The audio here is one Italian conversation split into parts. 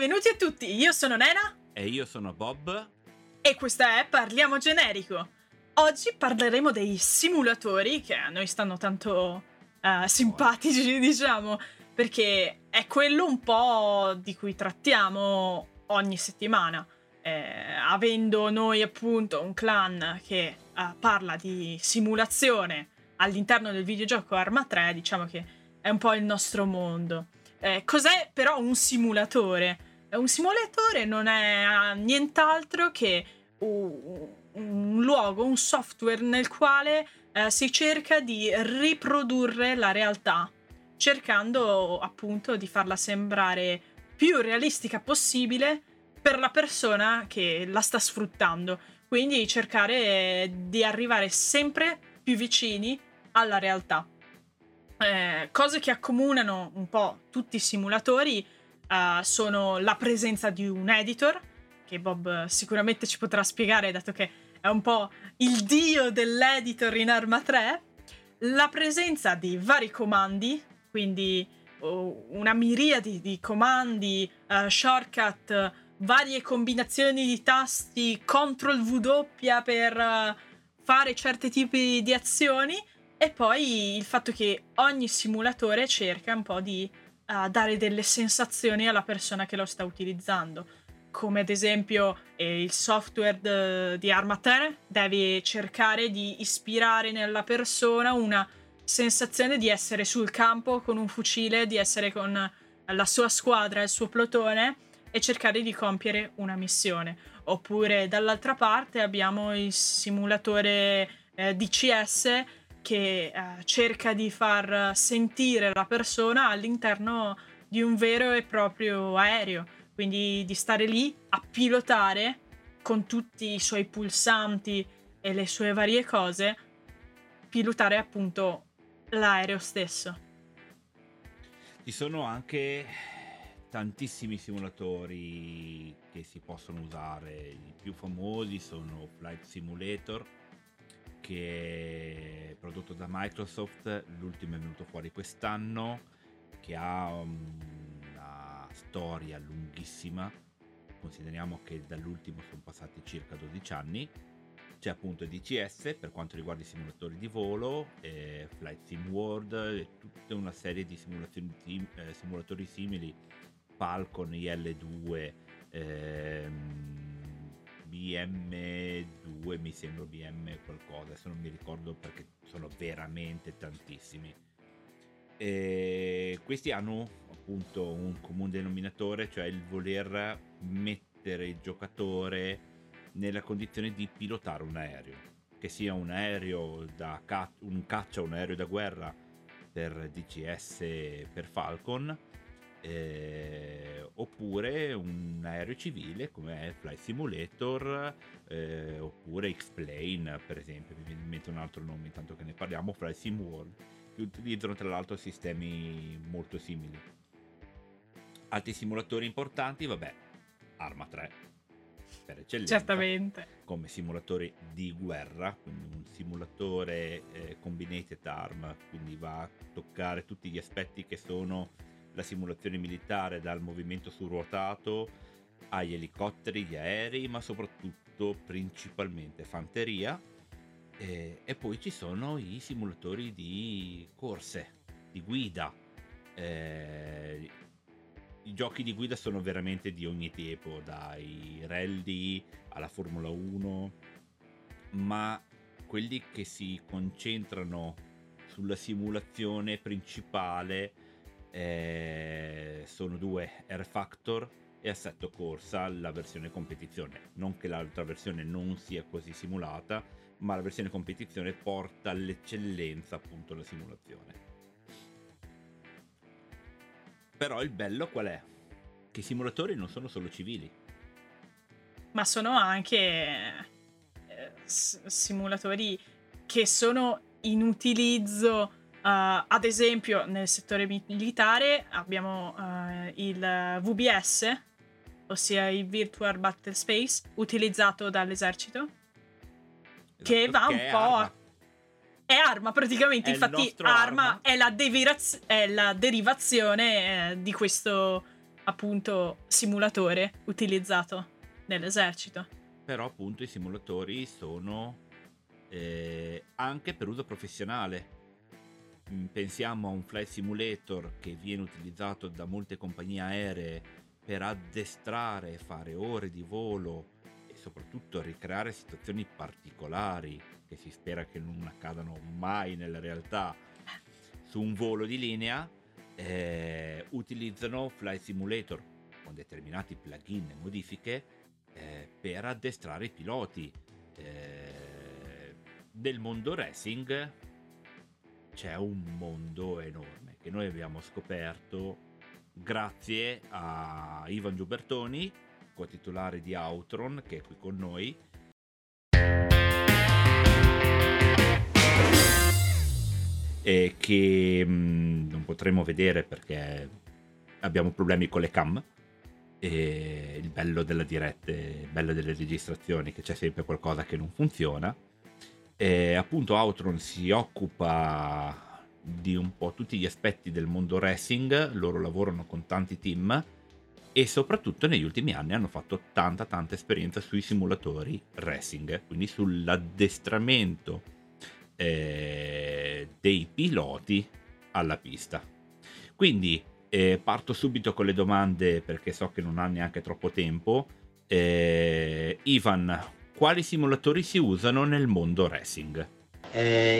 Benvenuti a tutti, io sono Nena e io sono Bob e questa è Parliamo Generico. Oggi parleremo dei simulatori che a noi stanno tanto simpatici, diciamo, perché è quello un po' di cui trattiamo ogni settimana, avendo noi appunto un clan che parla di simulazione all'interno del videogioco Arma 3, diciamo che è un po' il nostro mondo. Cos'è però un simulatore? Un simulatore non è nient'altro che un luogo, un software nel quale si cerca di riprodurre la realtà, cercando appunto di farla sembrare più realistica possibile per la persona che la sta sfruttando, quindi cercare di arrivare sempre più vicini alla realtà. Cose che accomunano un po' tutti i simulatori sono la presenza di un editor, che Bob sicuramente ci potrà spiegare dato che è un po' il dio dell'editor in Arma 3, la presenza di vari comandi, quindi una miriade di comandi, shortcut, varie combinazioni di tasti, CTRL W per fare certi tipi di azioni. E poi il fatto che ogni simulatore cerca un po' di dare delle sensazioni alla persona che lo sta utilizzando, come ad esempio il software di Arma 3 deve cercare di ispirare nella persona una sensazione di essere sul campo con un fucile, di essere con la sua squadra, il suo plotone e cercare di compiere una missione. Oppure dall'altra parte abbiamo il simulatore DCS che cerca di far sentire la persona all'interno di un vero e proprio aereo, quindi di stare lì a pilotare con tutti i suoi pulsanti e le sue varie cose, pilotare appunto l'aereo stesso. Ci sono anche tantissimi simulatori che si possono usare, i più famosi sono Flight Simulator, che è prodotto da Microsoft, l'ultimo è venuto fuori quest'anno, che ha una storia lunghissima, consideriamo che dall'ultimo sono passati circa 12 anni. C'è appunto il DCS per quanto riguarda i simulatori di volo, Flight Simworld e tutta una serie di simulazioni, simulatori simili, Falcon, IL2, BM2, mi sembra BM qualcosa, adesso non mi ricordo perché sono veramente tantissimi. E questi hanno appunto un comune denominatore, cioè il voler mettere il giocatore nella condizione di pilotare un aereo, che sia un aereo da un caccia, un aereo da guerra per DCS, per Falcon, oppure un aereo civile come Flight Simulator, oppure X-Plane per esempio. Mi metto un altro nome intanto che ne parliamo, Flight Simworld, che utilizzano tra l'altro sistemi molto simili. Altri simulatori importanti, vabbè, Arma 3 per eccellenza, certamente, come simulatore di guerra, quindi un simulatore combinated arm, quindi va a toccare tutti gli aspetti che sono la simulazione militare, dal movimento su ruotato agli elicotteri, gli aerei, ma soprattutto principalmente fanteria. E poi ci sono i simulatori di corse, di guida, i giochi di guida sono veramente di ogni tipo, dai rally alla Formula 1, ma quelli che si concentrano sulla simulazione principale sono due, rFactor e Assetto Corsa, la versione competizione. Non che l'altra versione non sia così simulata, ma la versione competizione porta all'eccellenza appunto la simulazione. Però il bello qual è? Che i simulatori non sono solo civili, ma sono anche simulatori che sono in utilizzo. Ad esempio nel settore militare abbiamo il VBS, ossia il Virtual Battle Space, utilizzato dall'esercito, esatto, che va un po' Arma. È Arma praticamente, è infatti Arma è la derivazione di questo appunto simulatore utilizzato nell'esercito. Però appunto i simulatori sono anche per uso professionale. Pensiamo a un Flight Simulator che viene utilizzato da molte compagnie aeree per addestrare, fare ore di volo e soprattutto ricreare situazioni particolari che si spera che non accadano mai nella realtà su un volo di linea. Utilizzano Flight Simulator con determinati plugin e modifiche per addestrare i piloti. Del mondo racing c'è un mondo enorme che noi abbiamo scoperto grazie a Ivan Giubertoni, co-titolare di Autron, che è qui con noi. E che non potremo vedere perché abbiamo problemi con le cam. E il bello della diretta, il bello delle registrazioni, che c'è sempre qualcosa che non funziona. E appunto Autron si occupa di un po' tutti gli aspetti del mondo racing. Loro lavorano con tanti team e soprattutto negli ultimi anni hanno fatto tanta esperienza sui simulatori racing, quindi sull'addestramento dei piloti alla pista. Quindi parto subito con le domande perché so che non ha neanche troppo tempo. Ivan, quali simulatori si usano nel mondo racing?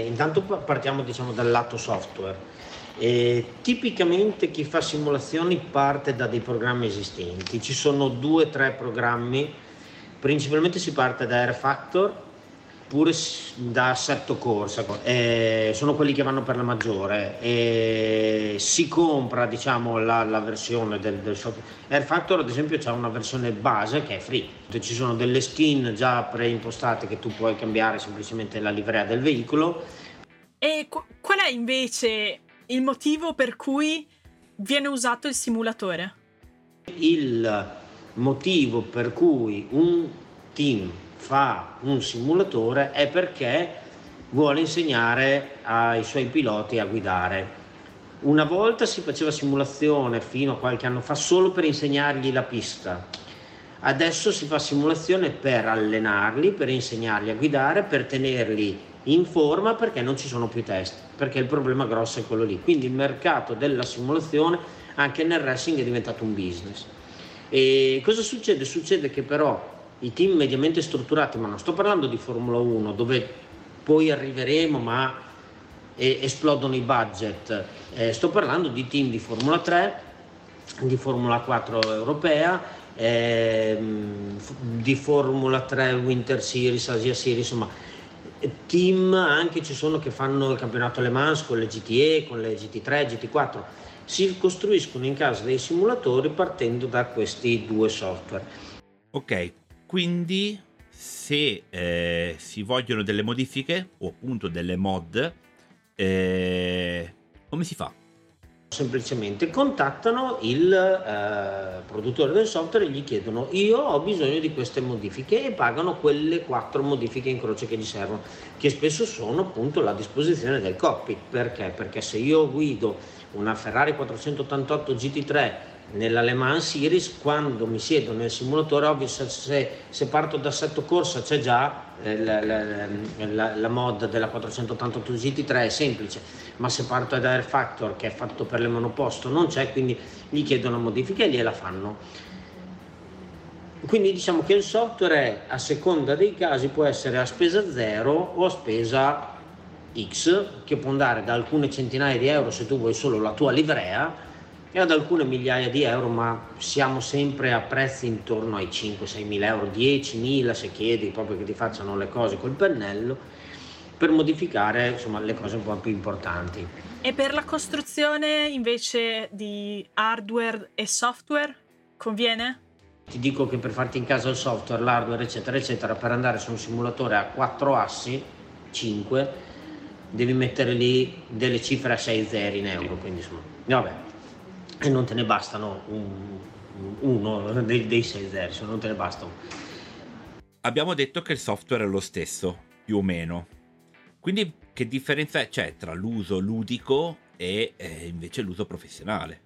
Intanto partiamo dal lato software. Tipicamente chi fa simulazioni parte da dei programmi esistenti. Ci sono 2-3 programmi, principalmente si parte da rFactor, oppure da Assetto Corsa. Sono quelli che vanno per la maggiore. Si compra la versione del software. rFactor ad esempio c'è una versione base che è free. Ci sono delle skin già preimpostate che tu puoi cambiare semplicemente la livrea del veicolo. E qual è invece il motivo per cui viene usato il simulatore? Il motivo per cui un team fa un simulatore è perché vuole insegnare ai suoi piloti a guidare. Una volta si faceva simulazione fino a qualche anno fa solo per insegnargli la pista. Adesso si fa simulazione per allenarli, per insegnargli a guidare, per tenerli in forma, perché non ci sono più test, perché il problema grosso è quello lì. Quindi il mercato della simulazione anche nel racing è diventato un business. E cosa succede? Succede che però i team mediamente strutturati, ma non sto parlando di Formula 1 dove poi arriveremo ma esplodono i budget, sto parlando di team di Formula 3, di Formula 4 europea, di Formula 3 Winter Series, Asia Series, insomma team anche ci sono che fanno il campionato Le Mans con le GTE, con le GT3, GT4, si costruiscono in casa dei simulatori partendo da questi 2 software. Ok. Quindi se si vogliono delle modifiche o appunto delle mod, come si fa? Semplicemente contattano il produttore del software e gli chiedono: io ho bisogno di queste modifiche, e pagano quelle 4 modifiche in croce che gli servono, che spesso sono appunto la disposizione del cockpit. Perché? Perché se io guido una Ferrari 488 GT3 nella Le Mans Series, quando mi siedo nel simulatore, ovvio, se parto da Assetto Corsa c'è già la mod della 488 GT3, è semplice, ma se parto da rFactor che è fatto per le monoposto non c'è, quindi gli chiedo una modifica e gliela fanno. Quindi diciamo che il software a seconda dei casi può essere a spesa 0 o a spesa X, che può andare da alcune centinaia di euro se tu vuoi solo la tua livrea, e ad alcune migliaia di euro, ma siamo sempre a prezzi intorno ai 5.000-6.000 euro, 10.000 se chiedi proprio che ti facciano le cose col pennello, per modificare insomma le cose un po' più importanti. E per la costruzione invece di hardware e software conviene? Ti dico che per farti in casa il software, l'hardware eccetera eccetera, per andare su un simulatore a 4 assi, 5, devi mettere lì delle cifre a 6 zeri in euro, quindi insomma vabbè, e non te ne bastano uno dei 6 zeri, non te ne bastano. Abbiamo detto che il software è lo stesso più o meno, quindi che differenza c'è tra l'uso ludico e invece l'uso professionale?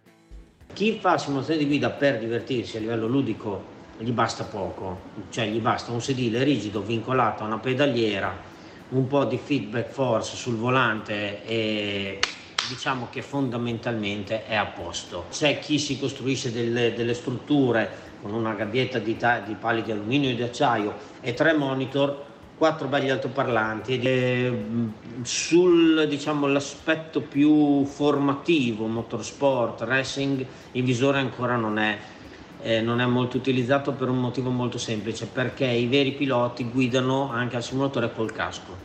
Chi fa simulazione di guida per divertirsi a livello ludico gli basta poco, cioè gli basta un sedile rigido vincolato a una pedaliera, un po' di feedback force sul volante e diciamo che fondamentalmente è a posto. C'è chi si costruisce delle strutture con una gabbietta di pali di alluminio e di acciaio e 3 monitor, 4 belli altoparlanti. Sul diciamo l'aspetto più formativo, motorsport, racing, il visore ancora non è molto utilizzato per un motivo molto semplice, perché i veri piloti guidano anche al simulatore col casco.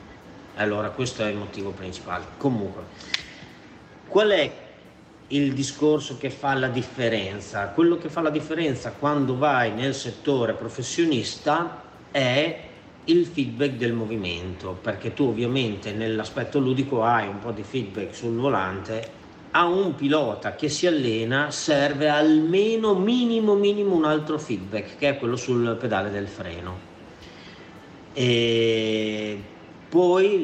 Allora questo è il motivo principale. Comunque, qual è il discorso che fa la differenza? Quello che fa la differenza quando vai nel settore professionista è il feedback del movimento, perché tu ovviamente nell'aspetto ludico hai un po' di feedback sul volante. A un pilota che si allena serve almeno minimo un altro feedback, che è quello sul pedale del freno. E poi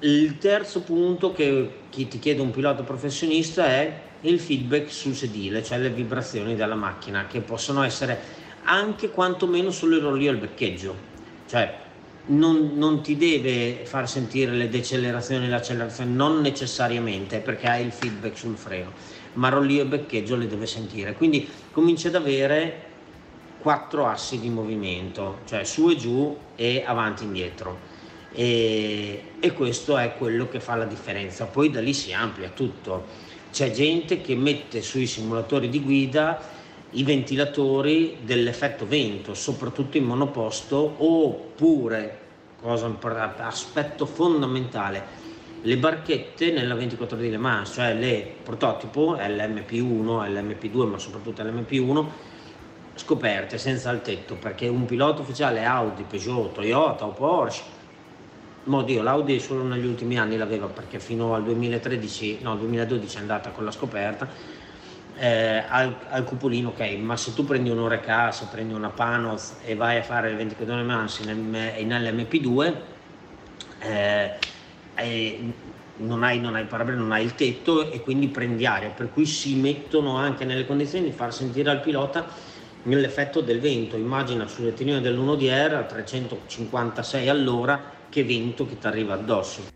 il terzo punto che ti chiede un pilota professionista è il feedback sul sedile, cioè le vibrazioni della macchina, che possono essere anche quantomeno solo il rollio e il beccheggio. Cioè non ti deve far sentire le decelerazioni e le accelerazioni, non necessariamente, perché hai il feedback sul freno, ma rollio e beccheggio le deve sentire. Quindi comincia ad avere 4 assi di movimento, cioè su e giù e avanti e indietro, e questo è quello che fa la differenza. Poi da lì si amplia tutto. C'è gente che mette sui simulatori di guida i ventilatori dell'effetto vento, soprattutto in monoposto, oppure, cosa aspetto fondamentale, le barchette nella 24 di Le Mans, cioè le prototipo LMP1, LMP2, ma soprattutto LMP1, scoperte senza il tetto, perché un pilota ufficiale Audi, Peugeot, Toyota o Porsche, l'Audi solo negli ultimi anni l'aveva, perché fino al 2012 è andata con la scoperta, al cupolino, ok, ma se tu prendi un Oreca, se prendi una Panos e vai a fare il 24 ore Mansi in LMP2, non hai il parabrezza, non hai il tetto e quindi prendi aria, per cui si mettono anche nelle condizioni di far sentire al pilota l'effetto del vento. Immagina sulle rettilinee dell'1DR a 356 all'ora che vento che ti arriva addosso.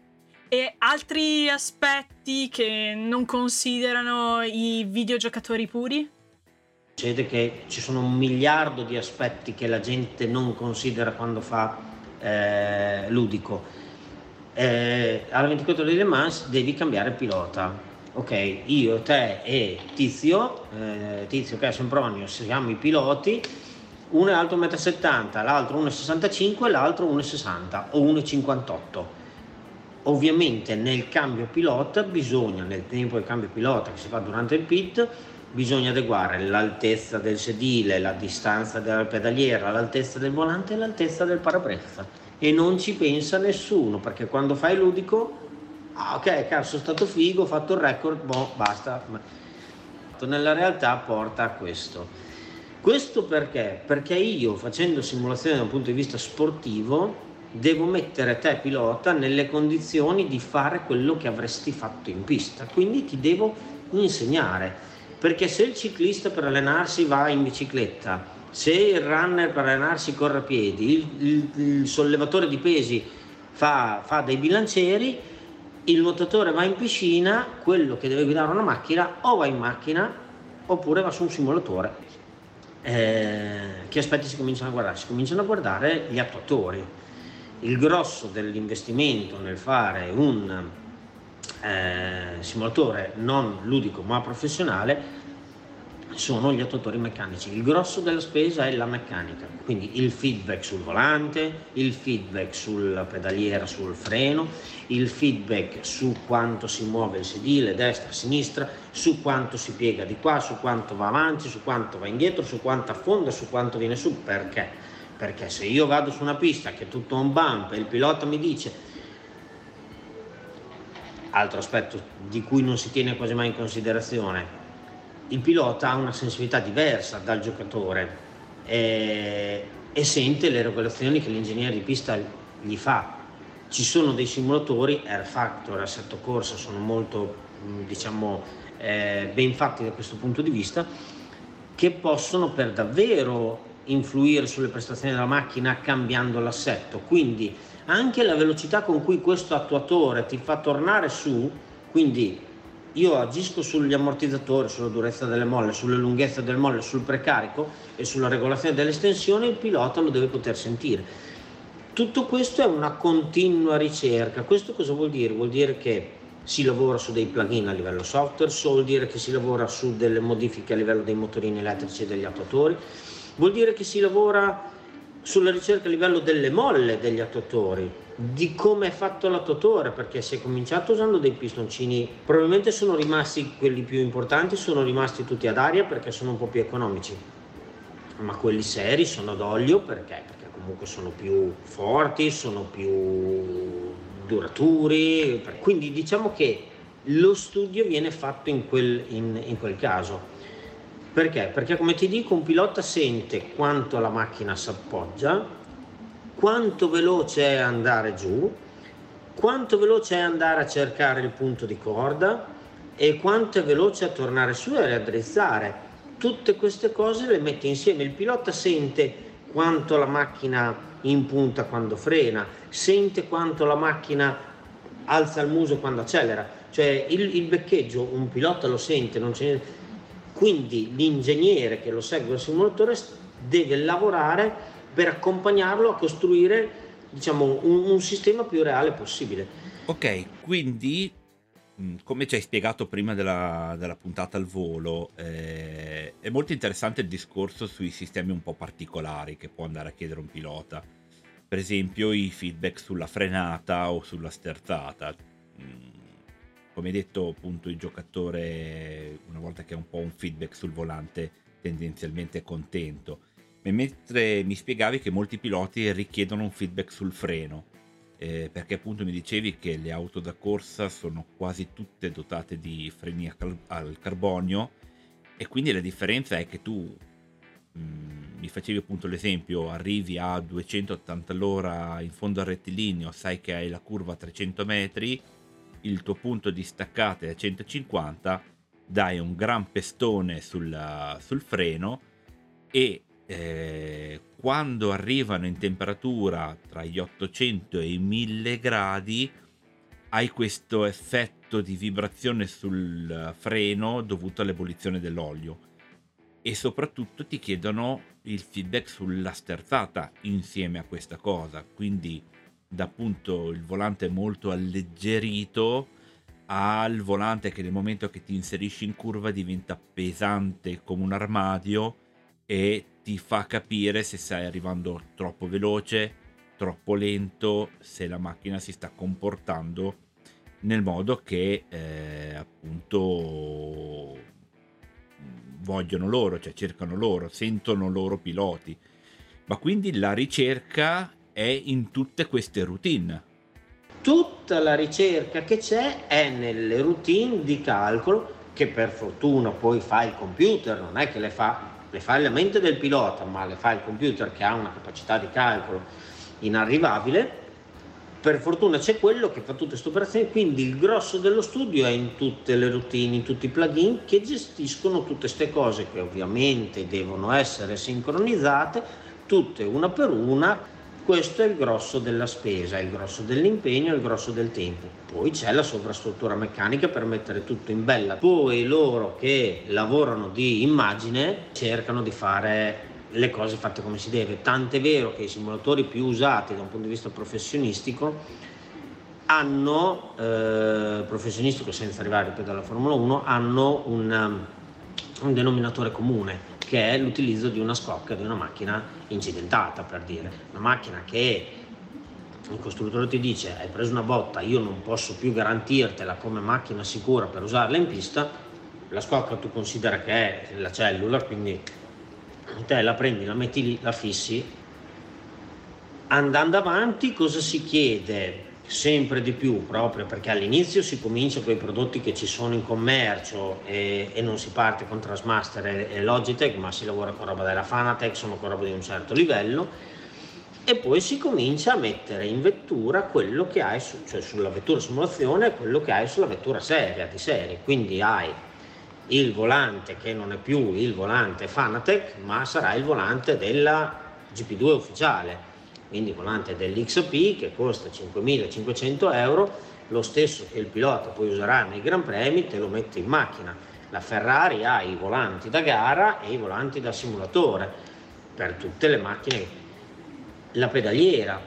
E altri aspetti che non considerano i videogiocatori puri? Succede che ci sono 1 miliardo di aspetti che la gente non considera quando fa ludico. Alla 24 ore di Le Mans devi cambiare pilota. Ok, io, te e Tizio che è Sempronio, siamo i piloti. Uno è alto 1,70 m, l'altro 1,65 m, l'altro 1,60 o 1,58 m. Ovviamente nel cambio pilota bisogna, nel tempo del cambio pilota che si fa durante il pit, bisogna adeguare l'altezza del sedile, la distanza della pedaliera, l'altezza del volante e l'altezza del parabrezza. E non ci pensa nessuno, perché quando fai ludico, ok, cazzo, sono stato figo, ho fatto il record, boh, basta. Nella realtà porta a questo. Questo perché? Perché io, facendo simulazione da un punto di vista sportivo, devo mettere te pilota nelle condizioni di fare quello che avresti fatto in pista, quindi ti devo insegnare, perché se il ciclista per allenarsi va in bicicletta, se il runner per allenarsi corre a piedi, il sollevatore di pesi fa dei bilancieri, il nuotatore va in piscina, quello che deve guidare una macchina o va in macchina oppure va su un simulatore. Che aspetti si cominciano a guardare? Si cominciano a guardare gli attuatori. Il grosso dell'investimento nel fare un simulatore non ludico ma professionale sono gli attuatori meccanici. Il grosso della spesa è la meccanica, quindi il feedback sul volante, il feedback sulla pedaliera, sul freno, il feedback su quanto si muove il sedile, destra, sinistra, su quanto si piega di qua, su quanto va avanti, su quanto va indietro, su quanto affonda, su quanto viene su, perché se io vado su una pista che è tutto un bump e il pilota mi dice, altro aspetto di cui non si tiene quasi mai in considerazione, il pilota ha una sensibilità diversa dal giocatore e sente le regolazioni che l'ingegnere di pista gli fa, Ci sono dei simulatori rFactor, Assetto Corsa, sono molto ben fatti da questo punto di vista, che possono per davvero influire sulle prestazioni della macchina cambiando l'assetto. Quindi anche la velocità con cui questo attuatore ti fa tornare su, quindi io agisco sugli ammortizzatori, sulla durezza delle molle, sulle lunghezze delle molle, sul precarico e sulla regolazione dell'estensione, il pilota lo deve poter sentire. Tutto questo è una continua ricerca. Questo cosa vuol dire? Vuol dire che si lavora su dei plugin a livello software, vuol dire che si lavora su delle modifiche a livello dei motorini elettrici e degli attuatori, vuol dire che si lavora sulla ricerca a livello delle molle degli attuatori, di come è fatto l'attuatore, perché si è cominciato usando dei pistoncini, probabilmente sono rimasti quelli più importanti, sono rimasti tutti ad aria perché sono un po' più economici, ma quelli seri sono ad olio perché comunque sono più forti, sono più duraturi, quindi diciamo che lo studio viene fatto in quel caso. Perché? Perché come ti dico, un pilota sente quanto la macchina si appoggia, quanto veloce è andare giù, quanto veloce è andare a cercare il punto di corda e quanto è veloce a tornare su e raddrizzare. Tutte queste cose le mette insieme, il pilota sente quanto la macchina impunta quando frena, sente quanto la macchina alza il muso quando accelera, cioè il beccheggio un pilota lo sente, non c'è... Quindi l'ingegnere che lo segue al simulatore deve lavorare per accompagnarlo a costruire, diciamo, un sistema più reale possibile. Ok, quindi come ci hai spiegato prima della puntata al volo, è molto interessante il discorso sui sistemi un po' particolari che può andare a chiedere un pilota, per esempio i feedback sulla frenata o sulla sterzata. Come detto, appunto, il giocatore, una volta che ha un po' un feedback sul volante, tendenzialmente è contento, mentre mi spiegavi che molti piloti richiedono un feedback sul freno. Perché appunto mi dicevi che le auto da corsa sono quasi tutte dotate di freni al carbonio, e quindi la differenza è che tu mi facevi appunto l'esempio, arrivi a 280 all'ora in fondo al rettilineo, sai che hai la curva a 300 metri, il tuo punto di staccata è a 150, dai un gran pestone sul freno e quando arrivano in temperatura tra gli 800 e i 1000 gradi hai questo effetto di vibrazione sul freno dovuto all'ebollizione dell'olio, e soprattutto ti chiedono il feedback sulla sterzata insieme a questa cosa, quindi da appunto il volante molto alleggerito al volante che nel momento che ti inserisci in curva diventa pesante come un armadio e ti fa capire se stai arrivando troppo veloce, troppo lento, se la macchina si sta comportando nel modo che appunto vogliono loro, cioè cercano loro, sentono loro piloti. Ma quindi la ricerca è in tutte queste routine? Tutta la ricerca che c'è è nelle routine di calcolo, che per fortuna poi fa il computer, non è che le fa la mente del pilota, ma le fa il computer che ha una capacità di calcolo inarrivabile. Per fortuna c'è quello che fa tutte queste operazioni, quindi il grosso dello studio è in tutte le routine, in tutti i plugin che gestiscono tutte queste cose, che ovviamente devono essere sincronizzate tutte una per una. Questo è il grosso della spesa, il grosso dell'impegno, il grosso del tempo. Poi c'è la sovrastruttura meccanica per mettere tutto in bella. Poi loro che lavorano di immagine cercano di fare le cose fatte come si deve. Tant'è vero che i simulatori più usati da un punto di vista professionistico hanno, professionistico senza arrivare ripeto alla Formula 1, hanno un denominatore comune, che è l'utilizzo di una scocca, di una macchina incidentata, per dire. Una macchina che il costruttore ti dice hai preso una botta, io non posso più garantirtela come macchina sicura per usarla in pista. La scocca tu considera che è la cellula, quindi te la prendi, la metti lì, la fissi. Andando avanti cosa si chiede? Sempre di più, proprio perché all'inizio si comincia con i prodotti che ci sono in commercio e non si parte con Trasmaster e Logitech, ma si lavora con roba della Fanatec, sono con roba di un certo livello. e poi si comincia a mettere in vettura quello che hai, cioè sulla vettura simulazione, quello che hai sulla vettura seria, di serie. Quindi hai il volante che non è più il volante Fanatec, ma sarà il volante della GP2 ufficiale, quindi il volante dell'XP che costa 5.500 euro, lo stesso che il pilota poi userà nei Gran Premi, te lo mette in macchina. La Ferrari ha i volanti da gara e i volanti da simulatore per tutte le macchine. La pedaliera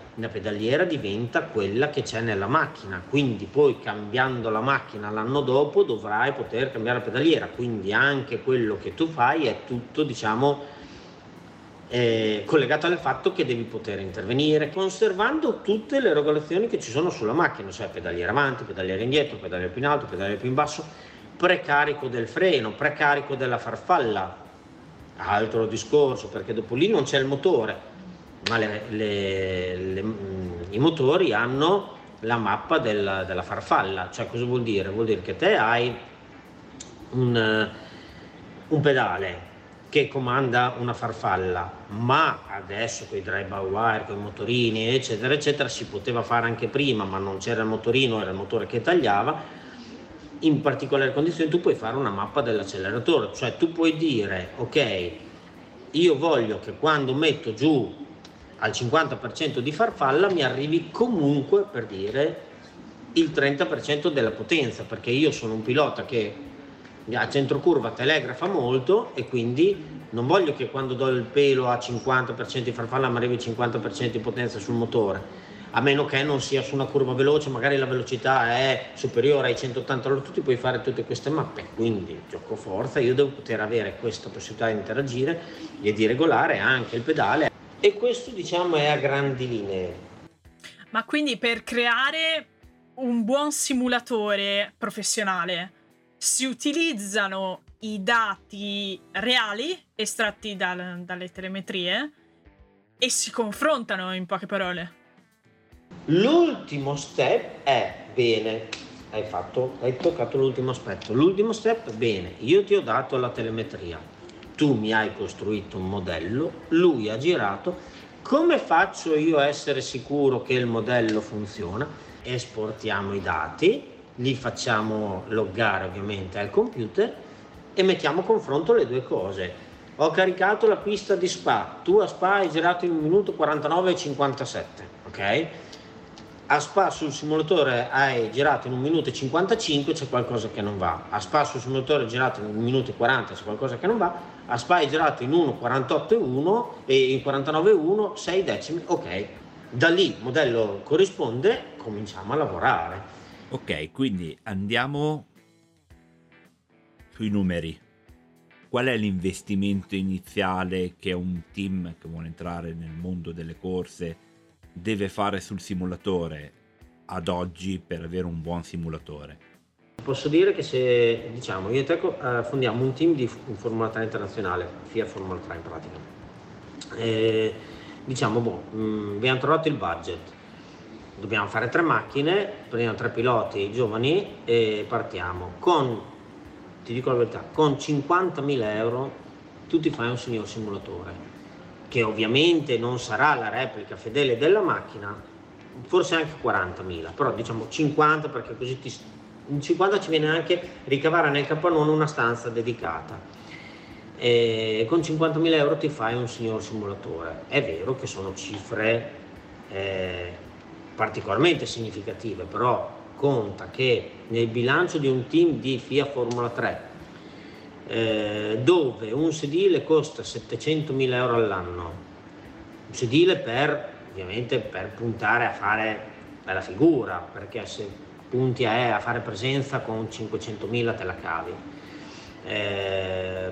diventa quella che c'è nella macchina, quindi poi cambiando la macchina l'anno dopo dovrai poter cambiare la pedaliera, quindi anche quello che tu fai è tutto, diciamo, collegato al fatto che devi poter intervenire conservando tutte le regolazioni che ci sono sulla macchina, cioè pedaliera avanti, pedaliera indietro, pedaliera più in alto, pedaliera più in basso, precarico del freno, precarico della farfalla, altro discorso, perché dopo lì non c'è il motore, ma i motori hanno la mappa della farfalla. Cioè cosa vuol dire? Vuol dire che te hai un pedale che comanda una farfalla, ma adesso con i drive by wire, con i motorini eccetera eccetera, si poteva fare anche prima, ma non c'era il motorino, era il motore che tagliava. In particolari condizioni tu puoi fare una mappa dell'acceleratore, cioè tu puoi dire ok, io voglio che quando metto giù al 50% di farfalla mi arrivi comunque, per dire, il 30% della potenza, perché io sono un pilota che a centro curva telegrafa molto e quindi non voglio che quando do il pelo a 50% di farfalla mi arrivi il 50% di potenza sul motore, a meno che non sia su una curva veloce, magari la velocità è superiore ai 180, allora tu ti puoi fare tutte queste mappe. Quindi gioco forza, io devo poter avere questa possibilità di interagire e di regolare anche il pedale. E questo, diciamo, è a grandi linee. Ma quindi per creare un buon simulatore professionale si utilizzano i dati reali estratti dalle telemetrie e si confrontano, in poche parole. L'ultimo step è bene, hai toccato l'ultimo aspetto. L'ultimo step è bene, io ti ho dato la telemetria, tu mi hai costruito un modello, lui ha girato, come faccio io a essere sicuro che il modello funziona? Esportiamo i dati, li facciamo loggare ovviamente al computer e mettiamo a confronto le due cose. Ho caricato la pista di Spa, tu a Spa hai girato in 1 minuto 49,57, ok? A Spa sul simulatore hai girato in 1 minuto e 55, c'è qualcosa che non va. A Spa sul simulatore hai girato in 1 minuto e 40, c'è qualcosa che non va. A Spa hai girato in 1,48,1 e in 49,1, 6 decimi, ok. Da lì il modello corrisponde, cominciamo a lavorare. Ok, quindi andiamo sui numeri. Qual è l'investimento iniziale che un team che vuole entrare nel mondo delle corse deve fare sul simulatore ad oggi per avere un buon simulatore? Posso dire che se, diciamo, io e te fondiamo un team di Formula 3 internazionale, FIA Formula 3 in pratica, e, diciamo, abbiamo trovato il budget, dobbiamo fare 3 macchine, prendiamo 3 piloti giovani e partiamo con, ti dico la verità, con 50.000 euro tu ti fai un signor simulatore, che ovviamente non sarà la replica fedele della macchina, forse anche 40.000, però diciamo 50, perché così in 50 ci viene anche ricavare nel capannone una stanza dedicata. E con 50.000 euro ti fai un signor simulatore. È vero che sono cifre particolarmente significative, però conta che nel bilancio di un team di FIA Formula 3, dove un sedile costa 700.000 euro all'anno, un sedile per, ovviamente, per puntare a fare bella figura, perché se punti a fare presenza con 500.000 te la cavi,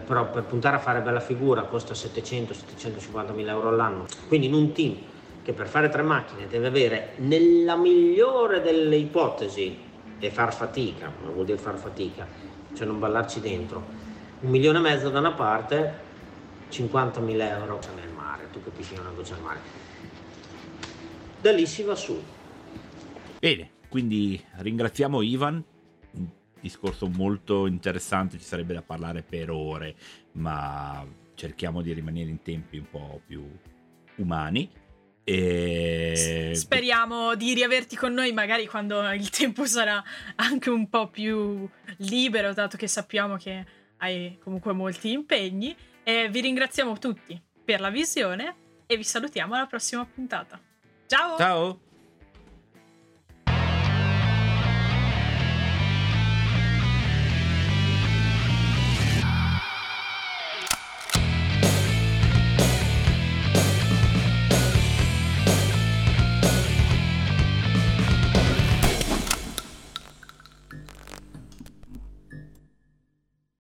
però per puntare a fare bella figura costa 700-750.000 euro all'anno. Quindi in un team che per fare 3 macchine deve avere, nella migliore delle ipotesi, e far fatica, ma vuol dire far fatica, cioè non ballarci dentro, 1,5 milioni da una parte, 50.000 euro nel mare, tu capisci, una doccia al mare. Da lì si va su. Bene, quindi ringraziamo Ivan, un discorso molto interessante, ci sarebbe da parlare per ore, ma cerchiamo di rimanere in tempi un po' più umani. E... speriamo di riaverti con noi magari quando il tempo sarà anche un po' più libero, dato che sappiamo che hai comunque molti impegni. E vi ringraziamo tutti per la visione e vi salutiamo alla prossima puntata. Ciao! Ciao!